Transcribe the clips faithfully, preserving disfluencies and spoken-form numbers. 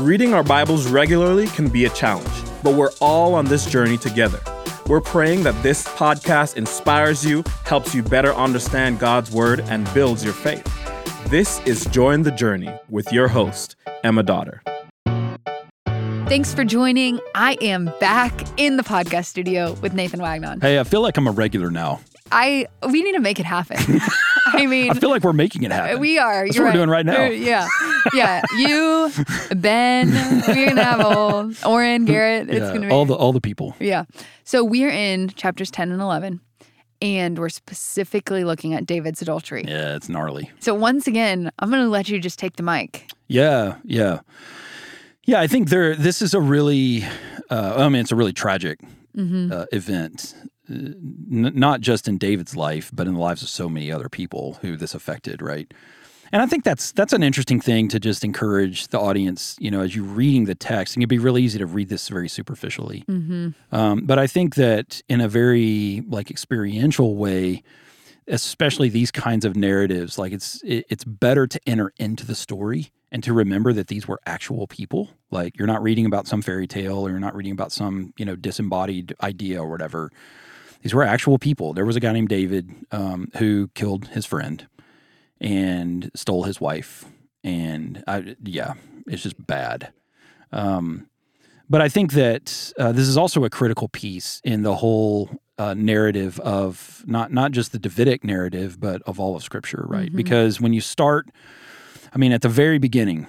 Reading our Bibles regularly can be a challenge, but we're all on this journey together. We're praying that this podcast inspires you, helps you better understand God's Word, and builds your faith. This is Join the Journey with your host, Emma Dotter. Thanks for joining. I am back in the podcast studio with Nathan Wagnon. Hey, I feel like I'm a regular now. I we need to make it happen. I mean, I feel like we're making it happen. We are. That's what right. we're doing right now. We're, yeah, yeah. You, Ben, we're gonna have all Oren, Garrett. It's yeah, gonna be all the all the people. Yeah. So we are in chapters ten and eleven, and we're specifically looking at David's adultery. Yeah, it's gnarly. So once again, I'm gonna let you just take the mic. Yeah, yeah, yeah. I think there. This is a really. Uh, I mean, it's a really tragic mm-hmm. uh, event. N- not just in David's life, but in the lives of so many other people who this affected, right? And I think that's that's an interesting thing to just encourage the audience, you know, as you're reading the text. And it'd be really easy to read this very superficially. Mm-hmm. Um, but I think that in a very, like, experiential way, especially these kinds of narratives, like, it's it, it's better to enter into the story and to remember that these were actual people. Like, you're not reading about some fairy tale or you're not reading about some, you know, disembodied idea or whatever. These were actual people. There was a guy named David um, who killed his friend and stole his wife. And, I, yeah, it's just bad. Um, but I think that uh, this is also a critical piece in the whole uh, narrative of not, not just the Davidic narrative, but of all of Scripture, right? Mm-hmm. Because when you start, I mean, at the very beginning—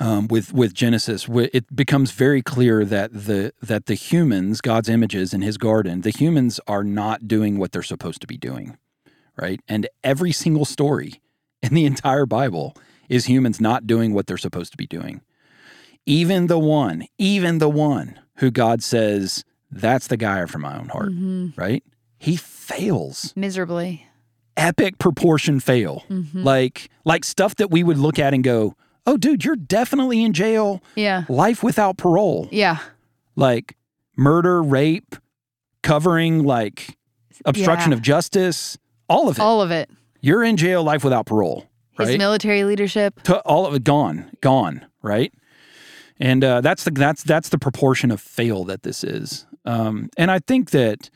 Um, with with Genesis, it becomes very clear that the that the humans, God's images in His garden, the humans are not doing what they're supposed to be doing, right? And every single story in the entire Bible is humans not doing what they're supposed to be doing. Even the one, even the one who God says, that's the guy after my own heart, mm-hmm. right? He fails. Miserably. Epic proportion fail. Mm-hmm. Like like stuff that we would look at and go, oh, dude, you're definitely in jail. Yeah. Life without parole. Yeah. Like murder, rape, covering, like obstruction yeah. of justice, all of it. All of it. You're in jail, life without parole. Right? His military leadership. To, all of it gone, gone, right? And uh, that's the that's that's the proportion of fail that this is. Um, and I think that,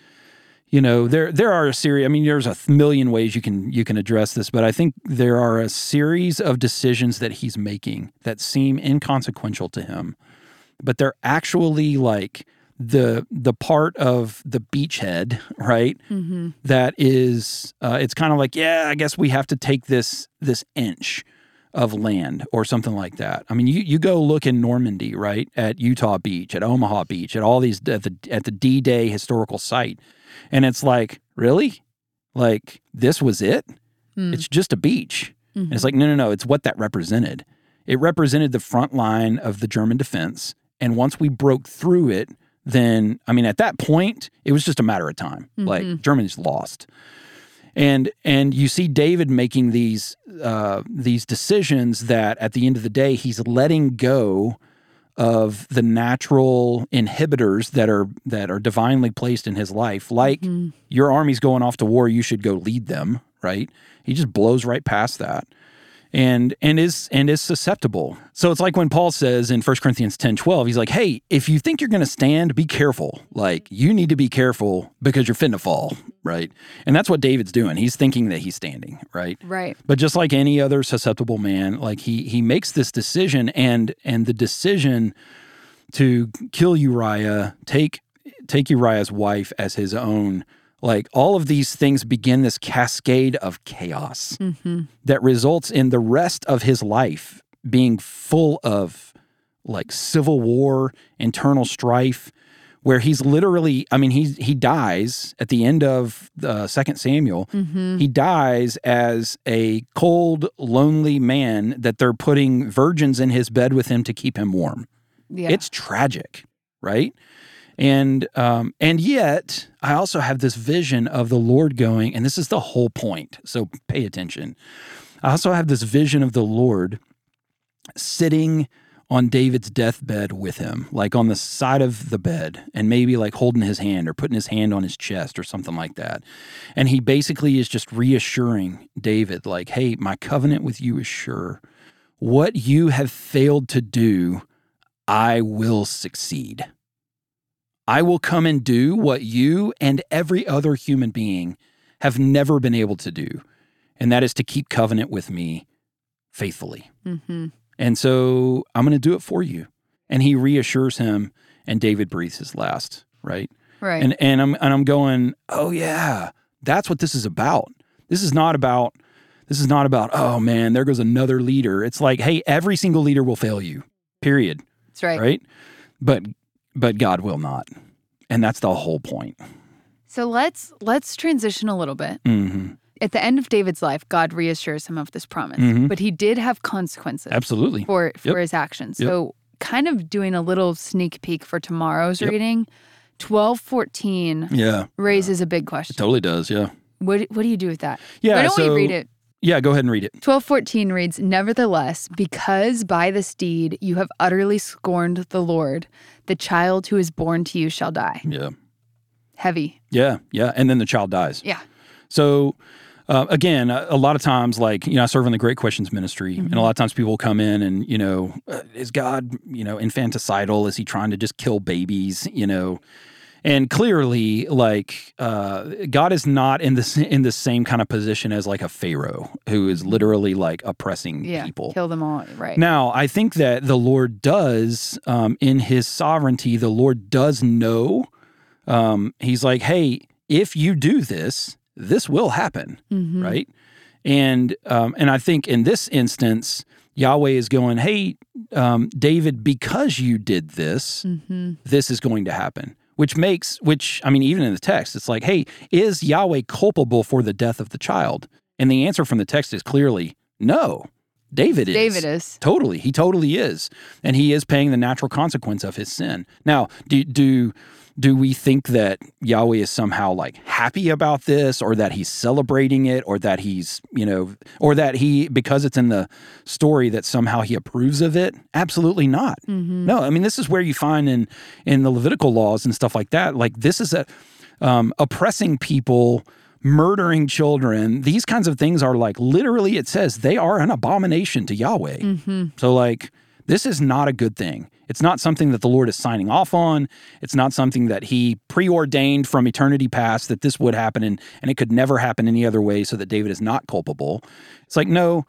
you know, there there are a series, I mean, there's a million ways you can you can address this, but I think there are a series of decisions that he's making that seem inconsequential to him, but they're actually like the the part of the beachhead, right? Mm-hmm. That is, uh, it's kind of like, yeah, I guess we have to take this this inch of land or something like that. I mean, you, you go look in Normandy, right? At Utah Beach, at Omaha Beach, at all these, at the, at the D-Day historical site. And it's like, really? Like, this was it? Mm. It's just a beach. Mm-hmm. And it's like, no, no, no. It's what that represented. It represented the front line of the German defense. And once we broke through it, then, I mean, at that point, it was just a matter of time. Mm-hmm. Like, Germany's lost. And and you see David making these uh, these decisions that at the end of the day, he's letting go of the natural inhibitors that are that are divinely placed in his life, like mm. your army's going off to war, you should go lead them, right? He just blows right past that and and is and is susceptible. So it's like when Paul says in First Corinthians ten twelve, he's like, hey, if you think you're going to stand, be careful. Like, you need to be careful because you're finna fall, right? And that's what David's doing. He's thinking that he's standing, right? Right. But just like any other susceptible man, like he he makes this decision, and and the decision to kill Uriah, take take Uriah's wife as his own, like all of these things begin this cascade of chaos mm-hmm. that results in the rest of his life being full of like civil war, internal strife, where he's literally, I mean, he, he dies at the end of uh, Second Samuel. Mm-hmm. He dies as a cold, lonely man that they're putting virgins in his bed with him to keep him warm. Yeah. It's tragic, right? And um, and yet, I also have this vision of the Lord going, and this is the whole point, so pay attention. I also have this vision of the Lord sitting on David's deathbed with him, like on the side of the bed, and maybe like holding his hand or putting his hand on his chest or something like that. And he basically is just reassuring David, like, hey, my covenant with you is sure. what you have failed to do, I will succeed. I will come and do what you and every other human being have never been able to do, and that is to keep covenant with me faithfully. Mm-hmm. And so I'm going to do it for you. And he reassures him, and David breathes his last, right? Right. And and I'm and I'm going, oh yeah, that's what this is about. This is not about, this is not about, oh man, there goes another leader. It's like, hey, every single leader will fail you, period. That's right. Right? But but God will not. And that's the whole point. So let's let's transition a little bit. Mm-hmm. At the end of David's life, God reassures him of this promise, mm-hmm. but he did have consequences. Absolutely. For for yep. his actions. Yep. So kind of doing a little sneak peek for tomorrow's yep. reading, twelve fourteen yeah. raises yeah. a big question. It totally does, yeah. What what do you do with that? Yeah, Why don't so, we read it? Yeah, go ahead and read it. twelve fourteen reads, "Nevertheless, because by this deed you have utterly scorned the Lord, the child who is born to you shall die." Yeah. Heavy. Yeah, yeah, and then the child dies. Yeah. So... Uh, again, a, a lot of times, like, you know, I serve in the Great Questions Ministry, mm-hmm. and a lot of times people will come in and, you know, uh, is God, you know, infanticidal? Is he trying to just kill babies, you know? And clearly, like, uh, God is not in the, in the same kind of position as, like, a Pharaoh who is literally, like, oppressing yeah, people. Kill them all, right. Now, I think that the Lord does, um, in his sovereignty, the Lord does know. Um, he's like, hey, if you do this— this will happen, mm-hmm. right? And um, and I think in this instance, Yahweh is going, hey, um, David, because you did this, mm-hmm. this is going to happen, which makes, which, I mean, even in the text, it's like, hey, is Yahweh culpable for the death of the child? And the answer from the text is clearly, no, David is. David is. Totally, he totally is. And he is paying the natural consequence of his sin. Now, do do... Do we think that Yahweh is somehow like happy about this, or that he's celebrating it, or that he's, you know, or that he, because it's in the story, that somehow he approves of it? Absolutely not. Mm-hmm. No, I mean, this is where you find in in the Levitical laws and stuff like that, like this is a um, oppressing people, murdering children. These kinds of things are like literally, it says they are an abomination to Yahweh. Mm-hmm. So like, this is not a good thing. It's not something that the Lord is signing off on. It's not something that he preordained from eternity past that this would happen, and, and it could never happen any other way so that David is not culpable. It's like, no,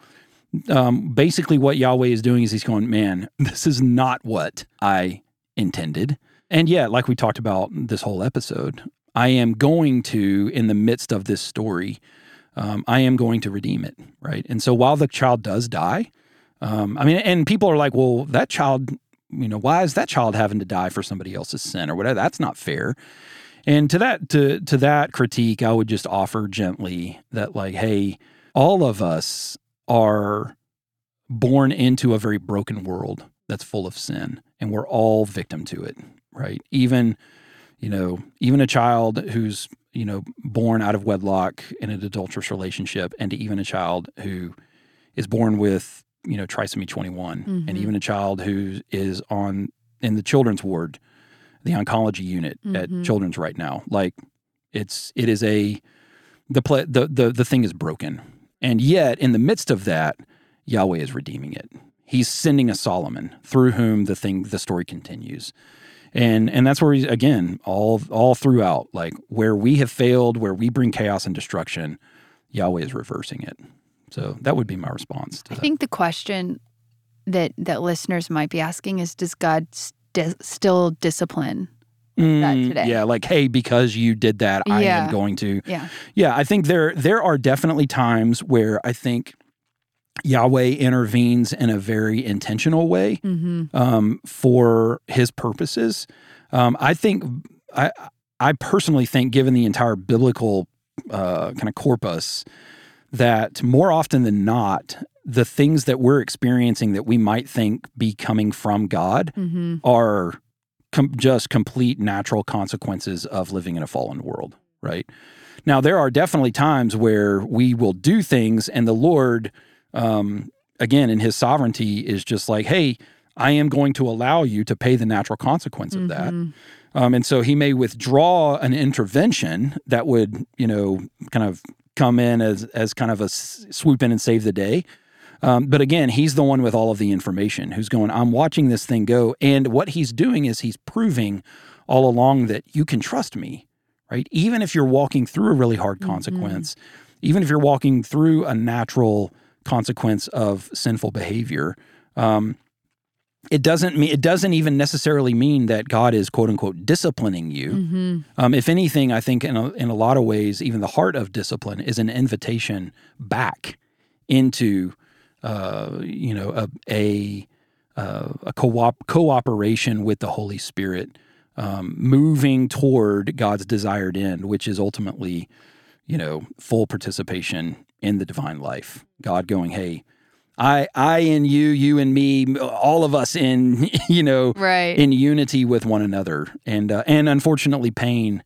um, basically what Yahweh is doing is he's going, man, this is not what I intended. And yeah, like we talked about this whole episode, I am going to, in the midst of this story, um, I am going to redeem it, right? And so while the child does die, um, I mean, and people are like, well, that child... You know, why is that child having to die for somebody else's sin or whatever? That's not fair. And to that to to that critique, I would just offer gently that, like, hey, all of us are born into a very broken world that's full of sin, and we're all victim to it, right? Even, you know, even a child who's, you know, born out of wedlock in an adulterous relationship, and even a child who is born with, you know, trisomy twenty-one, mm-hmm. and even a child who is on in the children's ward, the oncology unit mm-hmm. at Children's right now. Like, it's it is a the play, the the the thing is broken, and yet in the midst of that, Yahweh is redeeming it. He's sending a Solomon through whom the thing the story continues, and and that's where he's again all all throughout, like where we have failed, where we bring chaos and destruction, Yahweh is reversing it. So that would be my response to I that. I think the question that that listeners might be asking is, does God st- still discipline mm, that today? Yeah, like, hey, because you did that, yeah. I am going to. Yeah, yeah. I think there there are definitely times where I think Yahweh intervenes in a very intentional way mm-hmm. um, for his purposes. Um, I think, I, I personally think, given the entire biblical uh, kind of corpus, that more often than not, the things that we're experiencing that we might think be coming from God mm-hmm. are com- just complete natural consequences of living in a fallen world, right? Now, there are definitely times where we will do things and the Lord, um, again, in his sovereignty is just like, hey, I am going to allow you to pay the natural consequence of mm-hmm. that. Um, and so he may withdraw an intervention that would, you know, kind of come in as as kind of a swoop in and save the day, Um, but again, he's the one with all of the information who's going, I'm watching this thing go. And what he's doing is he's proving all along that you can trust me, right? Even if you're walking through a really hard consequence, mm-hmm. even if you're walking through a natural consequence of sinful behavior, um, it doesn't mean, it doesn't even necessarily mean that God is, quote unquote, disciplining you. Mm-hmm. Um, if anything, I think in a, in a lot of ways, even the heart of discipline is an invitation back into, uh, you know, a a, uh, a co-op, cooperation with the Holy Spirit, um, moving toward God's desired end, which is ultimately, you know, full participation in the divine life. God going, hey, I, I in you, you and me, all of us in, you know, right. in unity with one another. And uh, and unfortunately, pain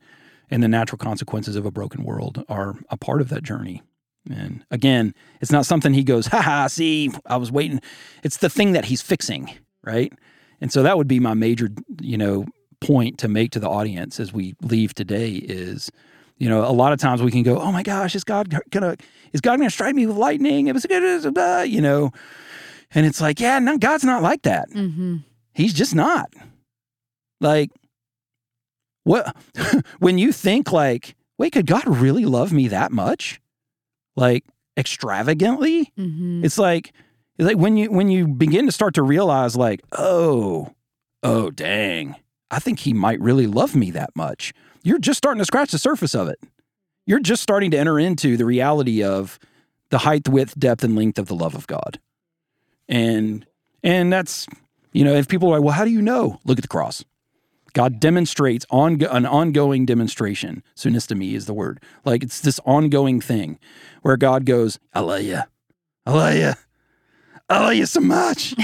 and the natural consequences of a broken world are a part of that journey. And again, it's not something he goes, ha ha, see, I was waiting. It's the thing that he's fixing, right? And so that would be my major, you know, point to make to the audience as we leave today is, you know, a lot of times we can go, oh my gosh, is God gonna, is God gonna strike me with lightning? It was good, you know, and it's like, yeah, no, God's not like that. Mm-hmm. He's just not. Like, what? When you think like, wait, could God really love me that much? Like extravagantly? Mm-hmm. It's like, it's like when you when you begin to start to realize, like, oh, oh, dang, I think he might really love me that much. You're just starting to scratch the surface of it. You're just starting to enter into the reality of the height, width, depth, and length of the love of God. And and that's, you know, if people are like, well, how do you know? Look at the cross. God demonstrates on, an ongoing demonstration. Sunnistami is the word. Like, it's this ongoing thing where God goes, I love you. I love you. I love you so much.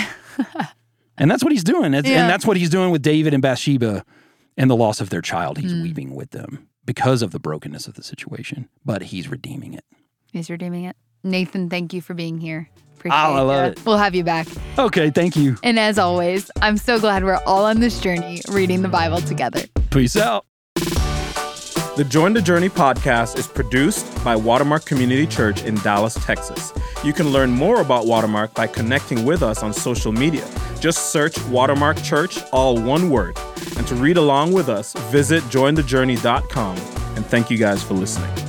And that's what he's doing. That's, yeah. And that's what he's doing with David and Bathsheba and the loss of their child. He's mm. weeping with them because of the brokenness of the situation, but he's redeeming it. He's redeeming it. Nathan, thank you for being here. Appreciate oh, I love it. it. We'll have you back. Okay, thank you. And as always, I'm so glad we're all on this journey reading the Bible together. Peace out. The Join the Journey podcast is produced by Watermark Community Church in Dallas, Texas. You can learn more about Watermark by connecting with us on social media. Just search Watermark Church, all one word. And to read along with us, visit join the journey dot com. And thank you guys for listening.